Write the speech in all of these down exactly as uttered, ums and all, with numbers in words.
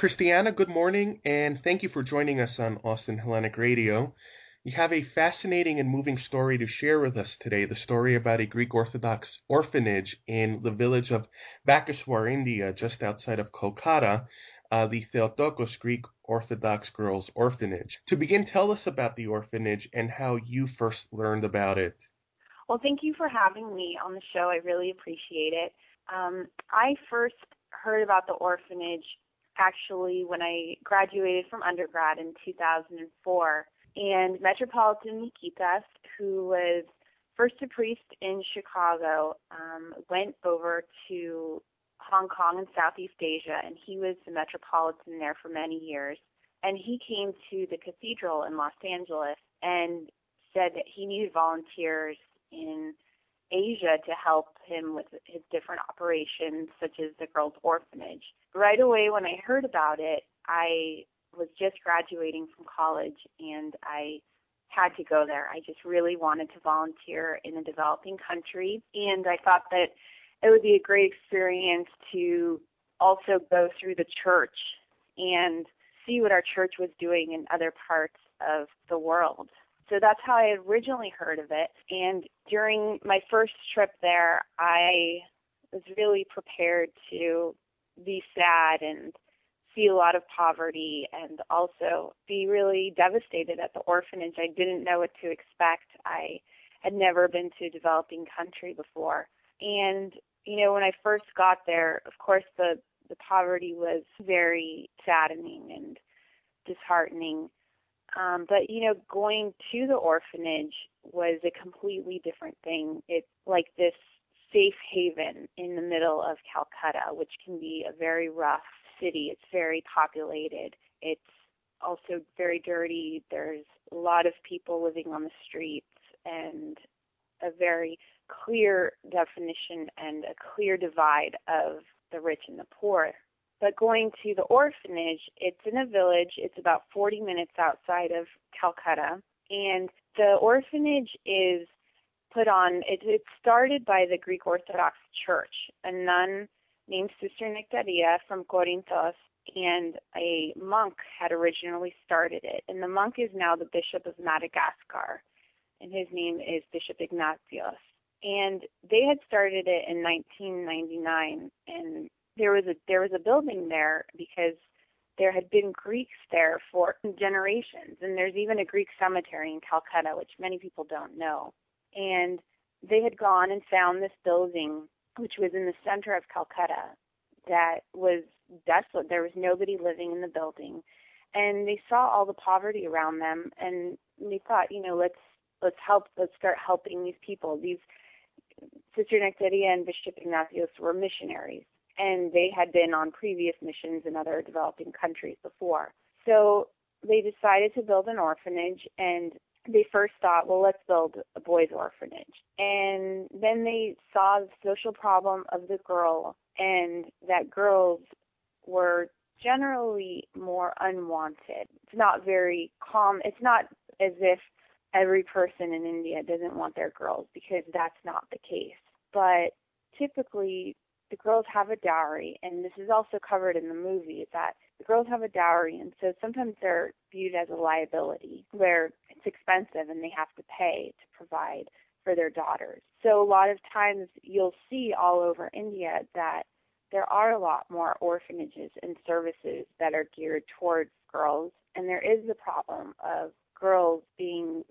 Christiana, good morning, and thank you for joining us on Austin Hellenic Radio. You have a fascinating and moving story to share with us today, the story about a Greek Orthodox orphanage in the village of Bakaswar, India, just outside of Kolkata, uh, the Theotokos Greek Orthodox Girls Orphanage. To begin, tell us about the orphanage and how you first learned about it. Well, thank you for having me on the show. I really appreciate it. Um, I first heard about the orphanage actually when I graduated from undergrad in two thousand four, and Metropolitan Nikitas, who was first a priest in Chicago, um, went over to Hong Kong and Southeast Asia, and he was the metropolitan there for many years. And he came to the cathedral in Los Angeles and said that he needed volunteers in Asia to help him with his different operations, such as the girls' orphanage. Right away when I heard about it, I was just graduating from college and I had to go there. I just really wanted to volunteer in a developing country, and I thought that it would be a great experience to also go through the church and see what our church was doing in other parts of the world. So that's how I originally heard of it. And during my first trip there, I was really prepared to be sad and see a lot of poverty and also be really devastated at the orphanage. I didn't know what to expect. I had never been to a developing country before. And, you know, when I first got there, of course, the, the poverty was very saddening and disheartening. Um, but, you know, going to the orphanage was a completely different thing. It's like this safe haven in the middle of Calcutta, which can be a very rough city. It's very populated. It's also very dirty. There's a lot of people living on the streets, and a very clear definition and a clear divide of the rich and the poor. But going to the orphanage, it's in a village. It's about forty minutes outside of Calcutta. And the orphanage is put on, it, it's started by the Greek Orthodox Church, a nun named Sister Nectaria from Corinthos, and a monk had originally started it. And the monk is now the Bishop of Madagascar, and his name is Bishop Ignatius. And they had started it in nineteen ninety-nine, and There was a there was a building there because there had been Greeks there for generations, and there's even a Greek cemetery in Calcutta, which many people don't know. And they had gone and found this building, which was in the center of Calcutta, that was desolate. There was nobody living in the building, and they saw all the poverty around them, and they thought, you know, let's let's help, let's start helping these people. These Sister Nectaria and Bishop Ignatius were missionaries, and they had been on previous missions in other developing countries before. So they decided to build an orphanage, and they first thought, well, let's build a boys' orphanage. And then they saw the social problem of the girl, and that girls were generally more unwanted. It's not very calm. It's not as if every person in India doesn't want their girls, because that's not the case. But typically, the girls have a dowry, and this is also covered in the movie, that the girls have a dowry, and so sometimes they're viewed as a liability, where it's expensive and they have to pay to provide for their daughters. So a lot of times you'll see all over India that there are a lot more orphanages and services that are geared towards girls, and there is the problem of girls being,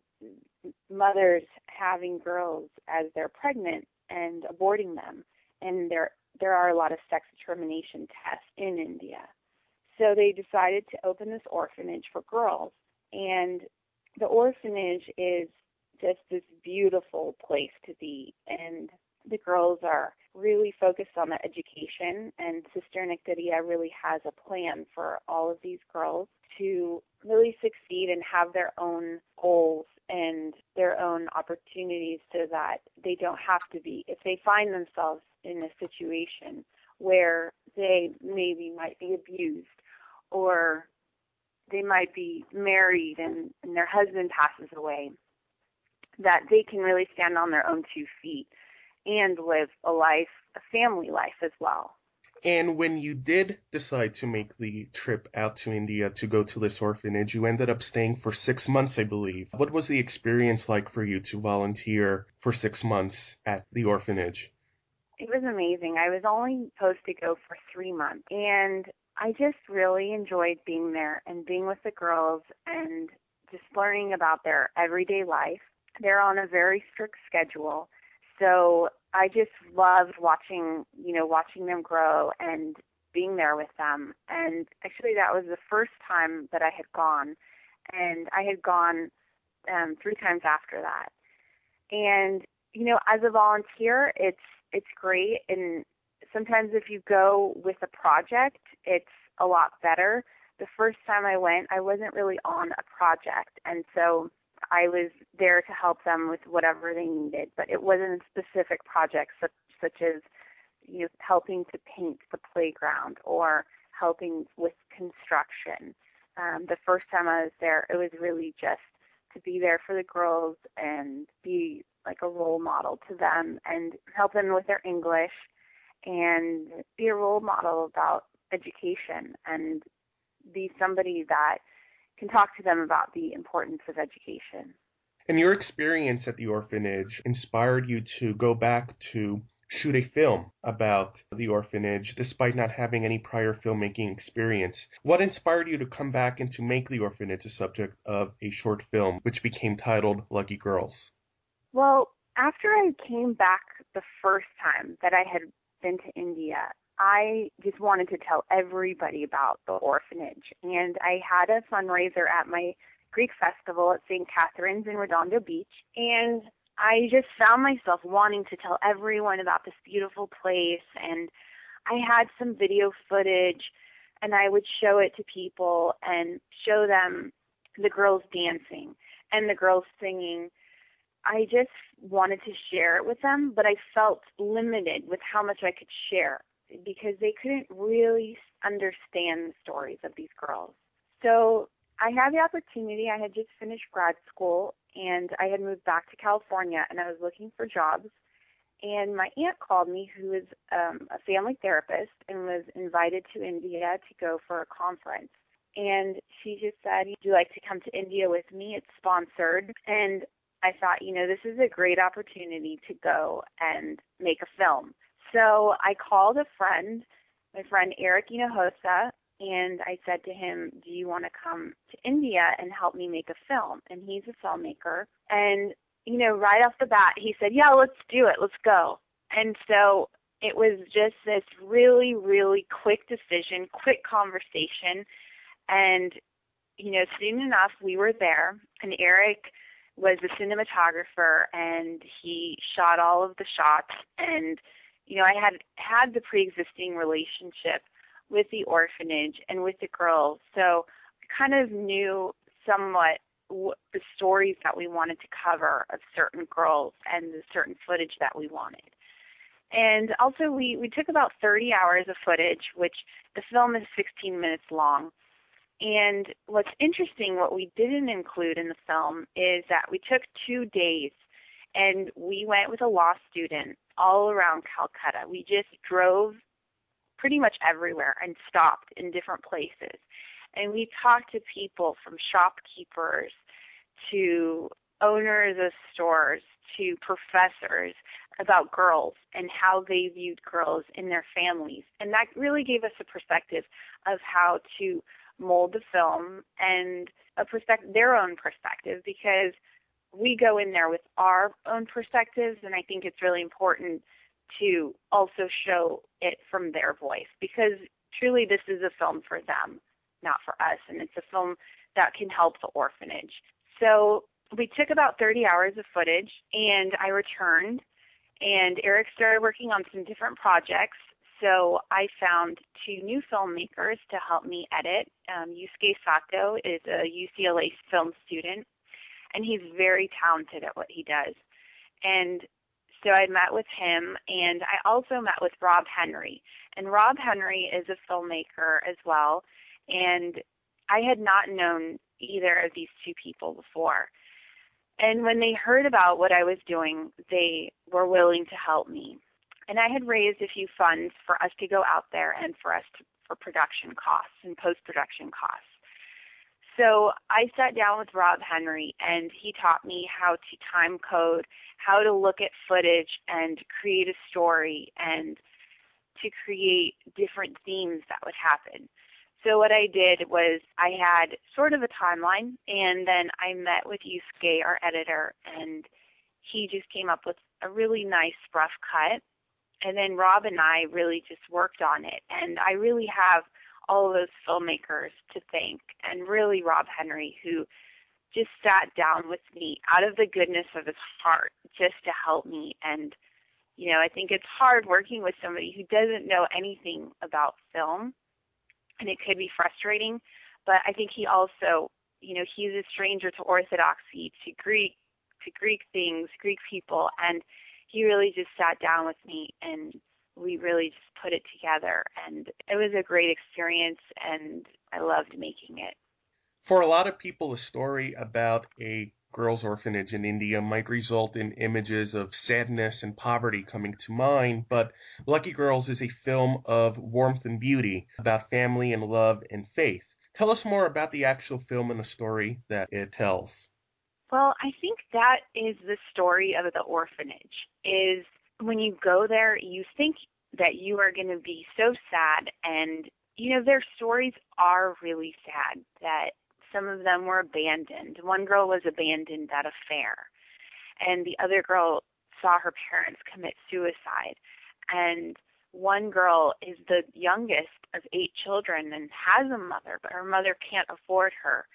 mothers having girls as they're pregnant and aborting them, and they're there are a lot of sex determination tests in India. So they decided to open this orphanage for girls. And the orphanage is just this beautiful place to be. And the girls are really focused on their education. And Sister Nectaria really has a plan for all of these girls to really succeed and have their own goals and their own opportunities, so that they don't have to be, if they find themselves in a situation where they maybe might be abused, or they might be married and, and their husband passes away, that they can really stand on their own two feet and live a life, a family life as well. And when you did decide to make the trip out to India to go to this orphanage, you ended up staying for six months, I believe. What was the experience like for you to volunteer for six months at the orphanage? It was amazing. I was only supposed to go for three months, and I just really enjoyed being there and being with the girls and just learning about their everyday life. They're on a very strict schedule, so I just loved watching, you know, watching them grow and being there with them. And actually, that was the first time that I had gone, and I had gone um, three times after that. And, you know, as a volunteer, it's it's great. And sometimes if you go with a project, it's a lot better. The first time I went, I wasn't really on a project, and so I was there to help them with whatever they needed, but it wasn't specific projects such, such as, you know, helping to paint the playground or helping with construction. Um, the first time I was there, it was really just to be there for the girls and be like a role model to them and help them with their English and be a role model about education and be somebody that can talk to them about the importance of education. And your experience at the orphanage inspired you to go back to shoot a film about the orphanage, despite not having any prior filmmaking experience. What inspired you to come back and to make the orphanage a subject of a short film, which became titled Lucky Girls? Well, after I came back the first time that I had been to India, I just wanted to tell everybody about the orphanage, and I had a fundraiser at my Greek festival at Saint Catherine's in Redondo Beach, and I just found myself wanting to tell everyone about this beautiful place, and I had some video footage, and I would show it to people and show them the girls dancing and the girls singing. I just wanted to share it with them, but I felt limited with how much I could share, because they couldn't really understand the stories of these girls. So I had the opportunity. I had just finished grad school, and I had moved back to California, and I was looking for jobs. And my aunt called me, who is um, a family therapist, and was invited to India to go for a conference. And she just said, "Would you like to come to India with me? It's sponsored." And I thought, you know, this is a great opportunity to go and make a film. So I called a friend, my friend Eric Inohosa, and I said to him, "Do you want to come to India and help me make a film?" And he's a filmmaker. And, you know, right off the bat, he said, "Yeah, let's do it. Let's go." And so it was just this really, really quick decision, quick conversation. And, you know, soon enough, we were there, and Eric was the cinematographer, and he shot all of the shots. And you know, I had had the pre-existing relationship with the orphanage and with the girls, so I kind of knew somewhat w- the stories that we wanted to cover of certain girls and the certain footage that we wanted. And also, we, we took about thirty hours of footage, which the film is sixteen minutes long. And what's interesting, what we didn't include in the film is that we took two days and we went with a law student all around Calcutta. We just drove pretty much everywhere and stopped in different places. And we talked to people, from shopkeepers to owners of stores to professors, about girls and how they viewed girls in their families. And that really gave us a perspective of how to mold the film and a perspective, their own perspective, because we go in there with our own perspectives, and I think it's really important to also show it from their voice, because truly this is a film for them, not for us, and it's a film that can help the orphanage. So we took about thirty hours of footage, and I returned, and Eric started working on some different projects. So I found two new filmmakers to help me edit. Um, Yusuke Sato is a U C L A film student, and he's very talented at what he does. And so I met with him, and I also met with Rob Henry. And Rob Henry is a filmmaker as well, and I had not known either of these two people before. And when they heard about what I was doing, they were willing to help me. And I had raised a few funds for us to go out there and for us to, for production costs and post-production costs. So I sat down with Rob Henry, and he taught me how to time code, how to look at footage and create a story and to create different themes that would happen. So what I did was I had sort of a timeline, and then I met with Yusuke, our editor, and he just came up with a really nice rough cut. And then Rob and I really just worked on it, and I really have all of those filmmakers to thank, and really Rob Henry, who just sat down with me out of the goodness of his heart just to help me. And, you know, I think it's hard working with somebody who doesn't know anything about film, and it could be frustrating, but I think he also, you know, he's a stranger to orthodoxy, to Greek, to Greek things, Greek people, and he really just sat down with me, and we really just put it together, and it was a great experience, and I loved making it. For a lot of people, a story about a girls' orphanage in India might result in images of sadness and poverty coming to mind, but Lucky Girls is a film of warmth and beauty, about family and love and faith. Tell us more about the actual film and the story that it tells. Well, I think that is the story of the orphanage, is when you go there, you think that you are going to be so sad. And, you know, their stories are really sad, that some of them were abandoned. One girl was abandoned at a fair, and the other girl saw her parents commit suicide. And one girl is the youngest of eight children and has a mother, but her mother can't afford her.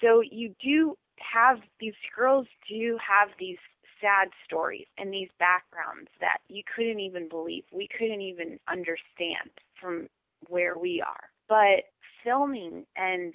So you do have, these girls do have these sad stories and these backgrounds that you couldn't even believe. We couldn't even understand from where we are. But filming and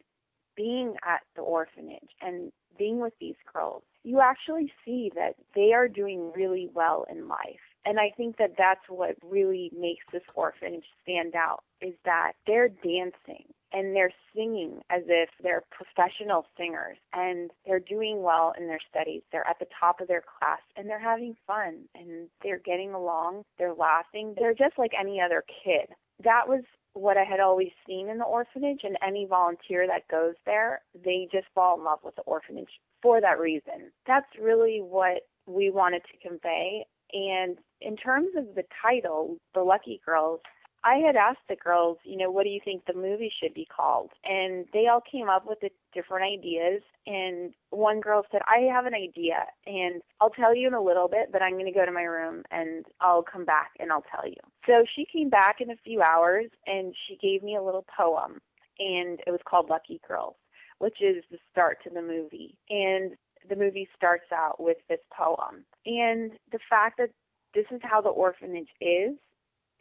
being at the orphanage and being with these girls, you actually see that they are doing really well in life. And I think that that's what really makes this orphanage stand out, is that they're dancing and they're singing as if they're professional singers, and they're doing well in their studies. They're at the top of their class, and they're having fun, and they're getting along. They're laughing. They're just like any other kid. That was what I had always seen in the orphanage, and any volunteer that goes there, they just fall in love with the orphanage for that reason. That's really what we wanted to convey. And in terms of the title, The Lucky Girls, I had asked the girls, you know, what do you think the movie should be called? And they all came up with the different ideas. And one girl said, I have an idea, and I'll tell you in a little bit, but I'm going to go to my room, and I'll come back, and I'll tell you. So she came back in a few hours, and she gave me a little poem, and it was called Lucky Girls, which is the start to the movie. And the movie starts out with this poem. And the fact that this is how the orphanage is,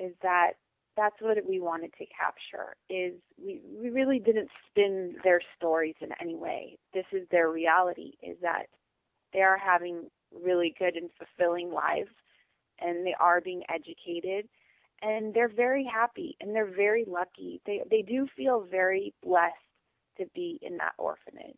is that that's what we wanted to capture, is we, we really didn't spin their stories in any way. This is their reality, is that they are having really good and fulfilling lives, and they are being educated, and they're very happy, and they're very lucky. They, they do feel very blessed to be in that orphanage.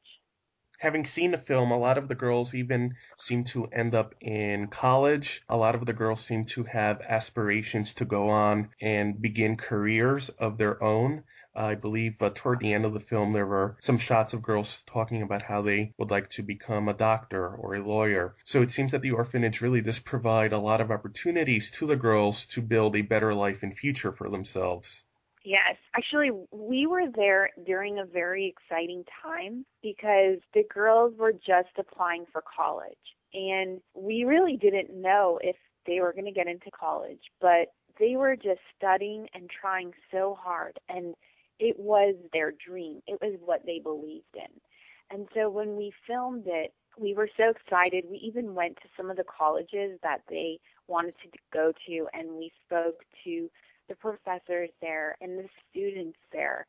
Having seen the film, a lot of the girls even seem to end up in college. A lot of the girls seem to have aspirations to go on and begin careers of their own. I believe uh, toward the end of the film, there were some shots of girls talking about how they would like to become a doctor or a lawyer. So it seems that the orphanage really does provide a lot of opportunities to the girls to build a better life and future for themselves. Yes. Actually, we were there during a very exciting time, because the girls were just applying for college, and we really didn't know if they were going to get into college, but they were just studying and trying so hard, and it was their dream. It was what they believed in. And so when we filmed it, we were so excited. We even went to some of the colleges that they wanted to go to, and we spoke to the professors there and the students there,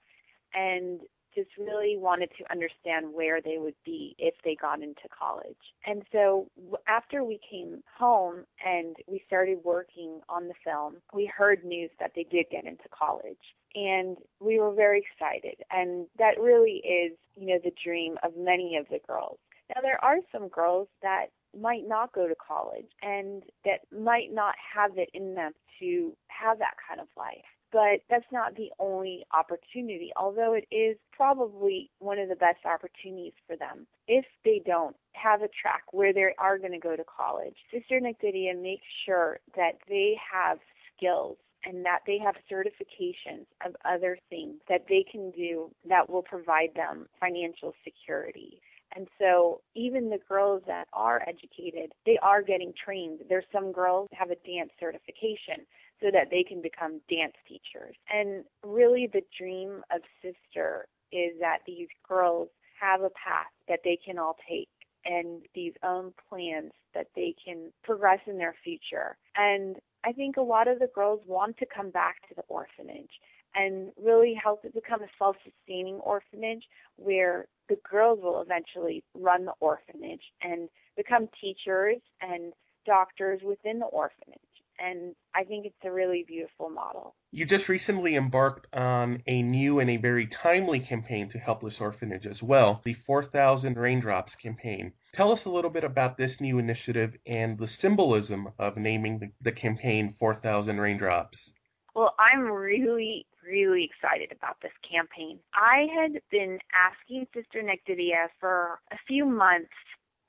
and just really wanted to understand where they would be if they got into college. And so after we came home and we started working on the film, we heard news that they did get into college, and we were very excited. And that really is, you know, the dream of many of the girls. Now, there are some girls that might not go to college and that might not have it in them to have that kind of life. But that's not the only opportunity, although it is probably one of the best opportunities for them if they don't have a track where they are going to go to college. Sister Nectaria makes sure that they have skills and that they have certifications of other things that they can do that will provide them financial security. And so even the girls that are educated, they are getting trained. There's some girls that have a dance certification so that they can become dance teachers. And really the dream of Sister is that these girls have a path that they can all take and these own plans that they can progress in their future. And I think a lot of the girls want to come back to the orphanage and really help it become a self-sustaining orphanage where the girls will eventually run the orphanage and become teachers and doctors within the orphanage. And I think it's a really beautiful model. You just recently embarked on a new and a very timely campaign to help this orphanage as well, the four thousand Raindrops campaign. Tell us a little bit about this new initiative and the symbolism of naming the, the campaign four thousand Raindrops. Well, I'm really, really excited about this campaign. I had been asking Sister Nectaria for a few months.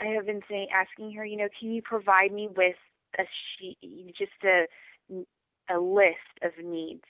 I have been saying, asking her, you know, can you provide me with a sheet, just a, a list of needs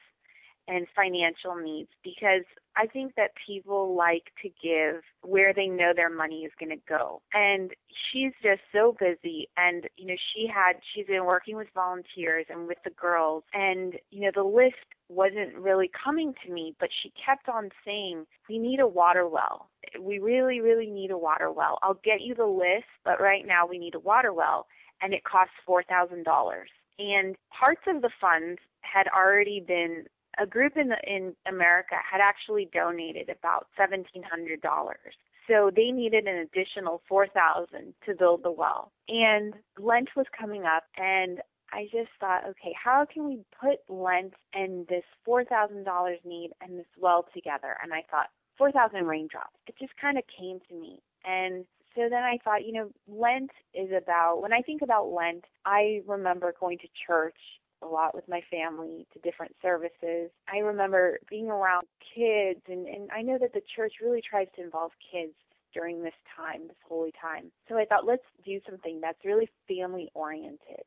and financial needs, because I think that people like to give where they know their money is going to go. And she's just so busy. And, you know, she had, she's been working with volunteers and with the girls. And, you know, the list wasn't really coming to me, but she kept on saying, we need a water well. We really, really need a water well. I'll get you the list, but right now we need a water well. And it costs four thousand dollars. And parts of the funds had already been, a group in, the, in America had actually donated about one thousand seven hundred dollars. So they needed an additional four thousand dollars to build the well. And Lent was coming up, and I just thought, okay, how can we put Lent and this four thousand dollars need and this well together? And I thought, four thousand raindrops. It just kind of came to me. And so then I thought, you know, Lent is about, when I think about Lent, I remember going to church a lot with my family to different services. I remember being around kids, and, and I know that the church really tries to involve kids during this time, this holy time. So I thought, let's do something that's really family-oriented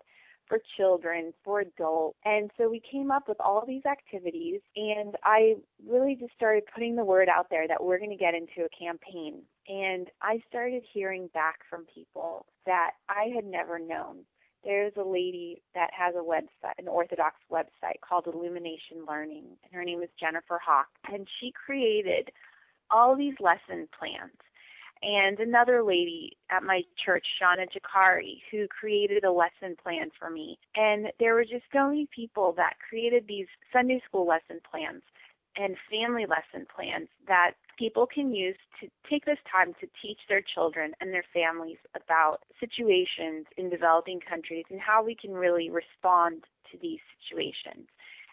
for children, for adults. And so we came up with all these activities, and I really just started putting the word out there that we're going to get into a campaign. And I started hearing back from people that I had never known. There's a lady that has a website, an Orthodox website called Illumination Learning, and her name is Jennifer Hawk. And she created all these lesson plans. And another lady at my church, Shauna Chakari, who created a lesson plan for me. And there were just so many people that created these Sunday school lesson plans and family lesson plans that people can use to take this time to teach their children and their families about situations in developing countries and how we can really respond to these situations.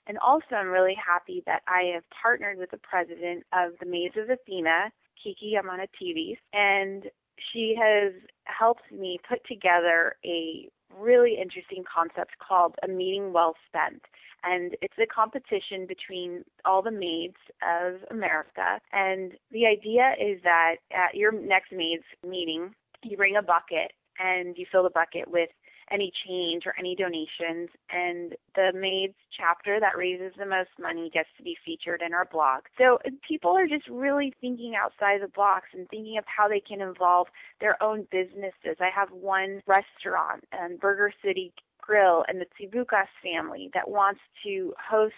And also, I'm really happy that I have partnered with the president of the Maze of Athena, Kiki Amanatidis, and she has helped me put together a really interesting concept called A Meeting Well Spent. And it's a competition between all the maids of America. And the idea is that at your next maids meeting, you bring a bucket and you fill the bucket with any change or any donations. And the maids chapter that raises the most money gets to be featured in our blog. So people are just really thinking outside the box and thinking of how they can involve their own businesses. I have one restaurant, um, Burger City Grill, and the Tsubukas family that wants to host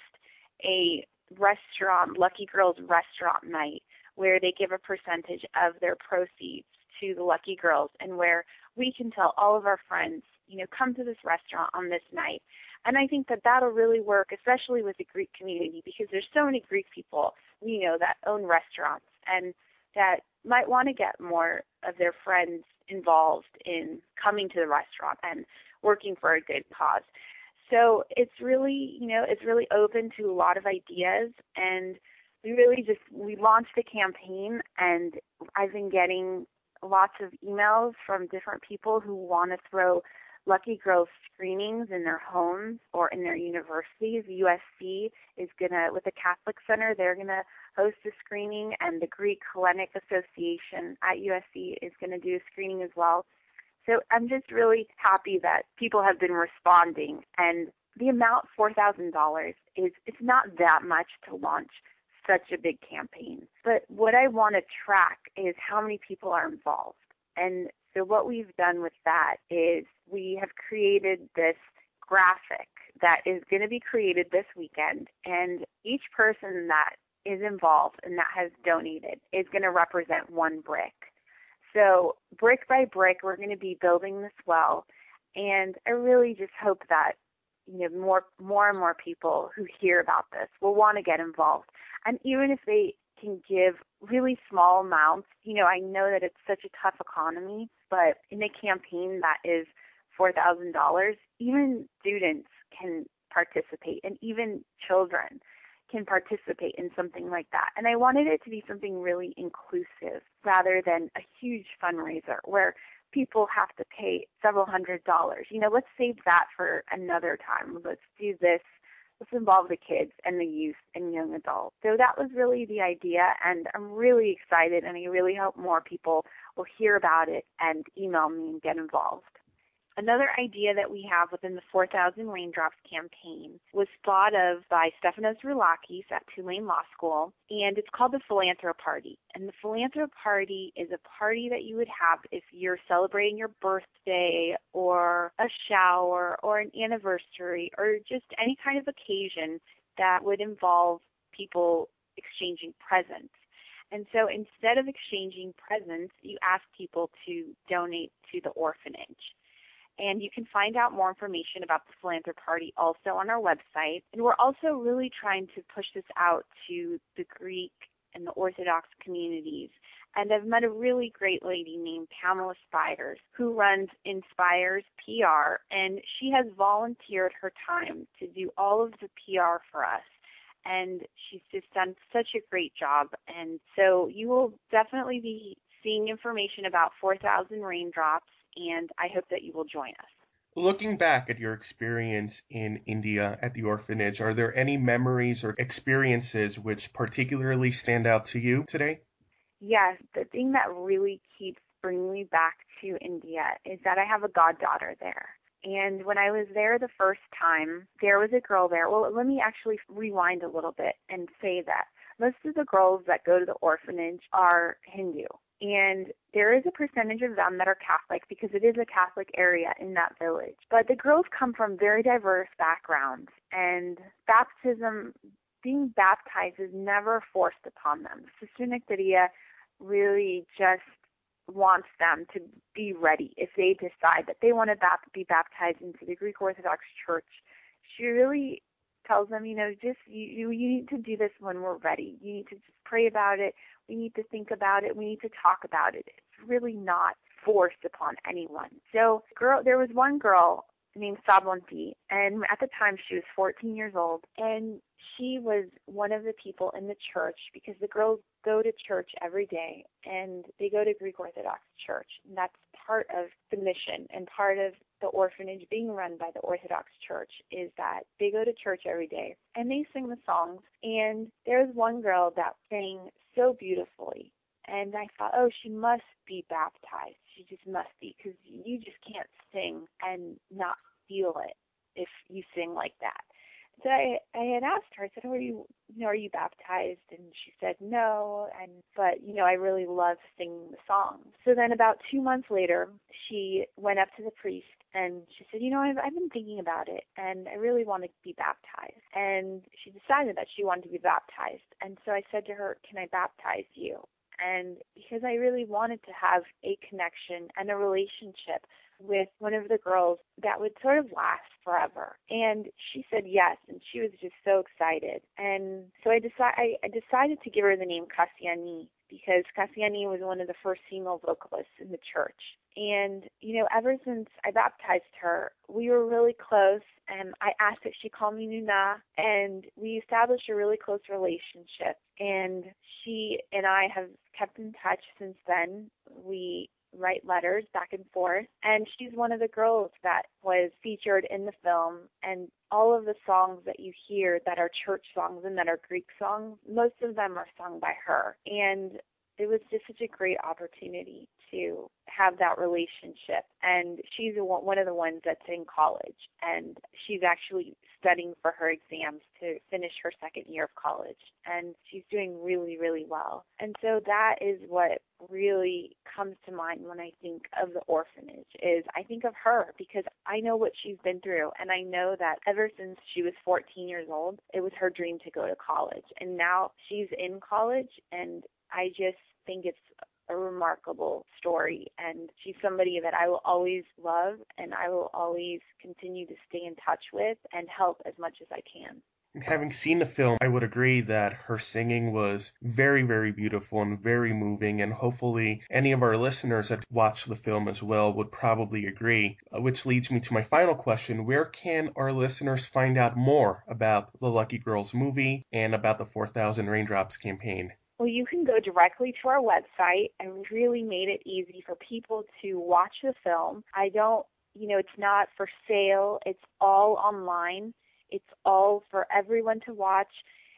a restaurant, Lucky Girls restaurant night, where they give a percentage of their proceeds to the Lucky Girls, and where we can tell all of our friends, you know, come to this restaurant on this night. And I think that that'll really work, especially with the Greek community, because there's so many Greek people we know that own restaurants and that might want to get more of their friends involved in coming to the restaurant and working for a good cause. So it's really, you know, it's really open to a lot of ideas, and we really just, we launched the campaign, and I've been getting lots of emails from different people who want to throw Lucky Girls screenings in their homes or in their universities. U S C is going to, with the Catholic Center, they're going to host a screening, and the Greek Hellenic Association at U S C is going to do a screening as well. So I'm just really happy that people have been responding, and the amount, four thousand dollars, is it's not that much to launch such a big campaign. But what I want to track is how many people are involved. And so what we've done with that is we have created this graphic that is going to be created this weekend, and each person that is involved and that has donated is going to represent one brick. So brick by brick, we're going to be building this well, and I really just hope that, you know, more, more and more people who hear about this will want to get involved. And even if they can give really small amounts, you know, I know that it's such a tough economy, but in a campaign that is four thousand dollars, even students can participate, and even children can participate in something like that. And I wanted it to be something really inclusive rather than a huge fundraiser where people have to pay several hundred dollars. You know, let's save that for another time. Let's do this. Let's involve the kids and the youth and young adults. So that was really the idea, and I'm really excited, and I really hope more people will hear about it and email me and get involved. Another idea that we have within the four thousand Raindrops campaign was thought of by Stefanos Rulakis at Tulane Law School, and it's called the Philanthro Party. And the Philanthro Party is a party that you would have if you're celebrating your birthday or a shower or an anniversary or just any kind of occasion that would involve people exchanging presents. And so instead of exchanging presents, you ask people to donate to the orphanage. And you can find out more information about the Philanthro Party also on our website. And we're also really trying to push this out to the Greek and the Orthodox communities. And I've met a really great lady named Pamela Spires who runs Inspires P R, and she has volunteered her time to do all of the P R for us. And she's just done such a great job. And so you will definitely be seeing information about four thousand Raindrops, and I hope that you will join us. Looking back at your experience in India at the orphanage, are there any memories or experiences which particularly stand out to you today? Yes, the thing that really keeps bringing me back to India is that I have a goddaughter there. And when I was there the first time, there was a girl there. Well, let me actually rewind a little bit and say that most of the girls that go to the orphanage are Hindu. And there is a percentage of them that are Catholic because it is a Catholic area in that village. But the girls come from very diverse backgrounds, and baptism, being baptized is never forced upon them. Sister Nectaria really just wants them to be ready. If they decide that they want to be baptized into the Greek Orthodox Church, she really tells them, you know, just you, you need to do this when we're ready. You need to just pray about it. We need to think about it. We need to talk about it. It's really not forced upon anyone. So girl, there was one girl named Sablanti, and at the time she was fourteen years old, and she was one of the people in the church because the girls go to church every day, and they go to Greek Orthodox Church, and that's part of the mission and part of the orphanage being run by the Orthodox Church is that they go to church every day, and they sing the songs, and there was one girl that sang so beautifully, and I thought, oh, she must be baptized. She just must be, because you just can't sing and not feel it if you sing like that. So I, I had asked her, I said, oh, are you, you know, are you baptized? And she said, no, and but, you know, I really love singing the song. So then about two months later, she went up to the priest, and she said, you know, I've, I've been thinking about it, and I really want to be baptized. And she decided that she wanted to be baptized. And so I said to her, can I baptize you? And because I really wanted to have a connection and a relationship with one of the girls that would sort of last forever. And she said yes, and she was just so excited. And so I, deci- I, I decided to give her the name Cassiani because Cassiani was one of the first female vocalists in the church. And, you know, ever since I baptized her, we were really close, and I asked that she call me Nuna, and we established a really close relationship. And she and I have kept in touch since then. We write letters back and forth, and she's one of the girls that was featured in the film. And all of the songs that you hear that are church songs and that are Greek songs, most of them are sung by her. And it was just such a great opportunity to have that relationship. And she's one of the ones that's in college, and she's actually studying for her exams to finish her second year of college, and she's doing really, really well. And so that is what really comes to mind when I think of the orphanage, is I think of her because I know what she's been through, and I know that ever since she was fourteen years old, it was her dream to go to college. And now she's in college, and I just think it's a remarkable story, and she's somebody that I will always love, and I will always continue to stay in touch with and help as much as I can. Having seen the film, I would agree that her singing was very, very beautiful and very moving, and hopefully any of our listeners that watched the film as well would probably agree, which leads me to my final question. Where can our listeners find out more about the Lucky Girls movie and about the four thousand Raindrops campaign? Well, you can go directly to our website. I really made it easy for people to watch the film. I don't, you know, it's not for sale. It's all online. It's all for everyone to watch.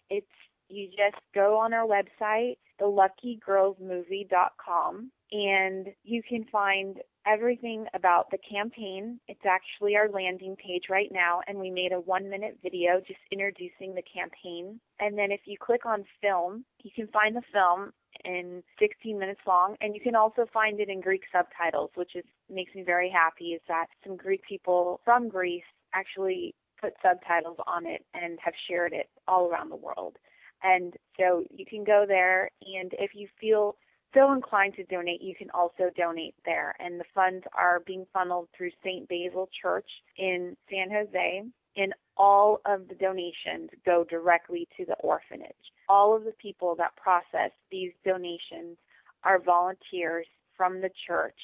It's, you just go on our website, the lucky girls movie dot com, and you can find everything about the campaign. It's actually our landing page right now, and we made a one-minute video just introducing the campaign. And then if you click on film, you can find the film in sixteen minutes long, and you can also find it in Greek subtitles, which is makes me very happy, is that some Greek people from Greece actually put subtitles on it and have shared it all around the world. And so you can go there, and if you feel so inclined to donate, you can also donate there. And the funds are being funneled through Saint Basil Church in San Jose, and all of the donations go directly to the orphanage. All of the people that process these donations are volunteers from the church,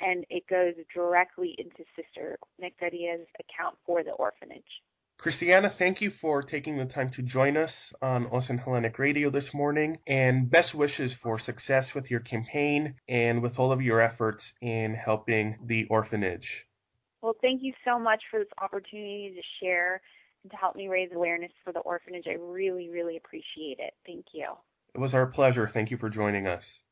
and it goes directly into Sister Nectaria's account for the orphanage. Christiana, thank you for taking the time to join us on Austin Hellenic Radio this morning, and best wishes for success with your campaign and with all of your efforts in helping the orphanage. Well, thank you so much for this opportunity to share and to help me raise awareness for the orphanage. I really, really appreciate it. Thank you. It was our pleasure. Thank you for joining us.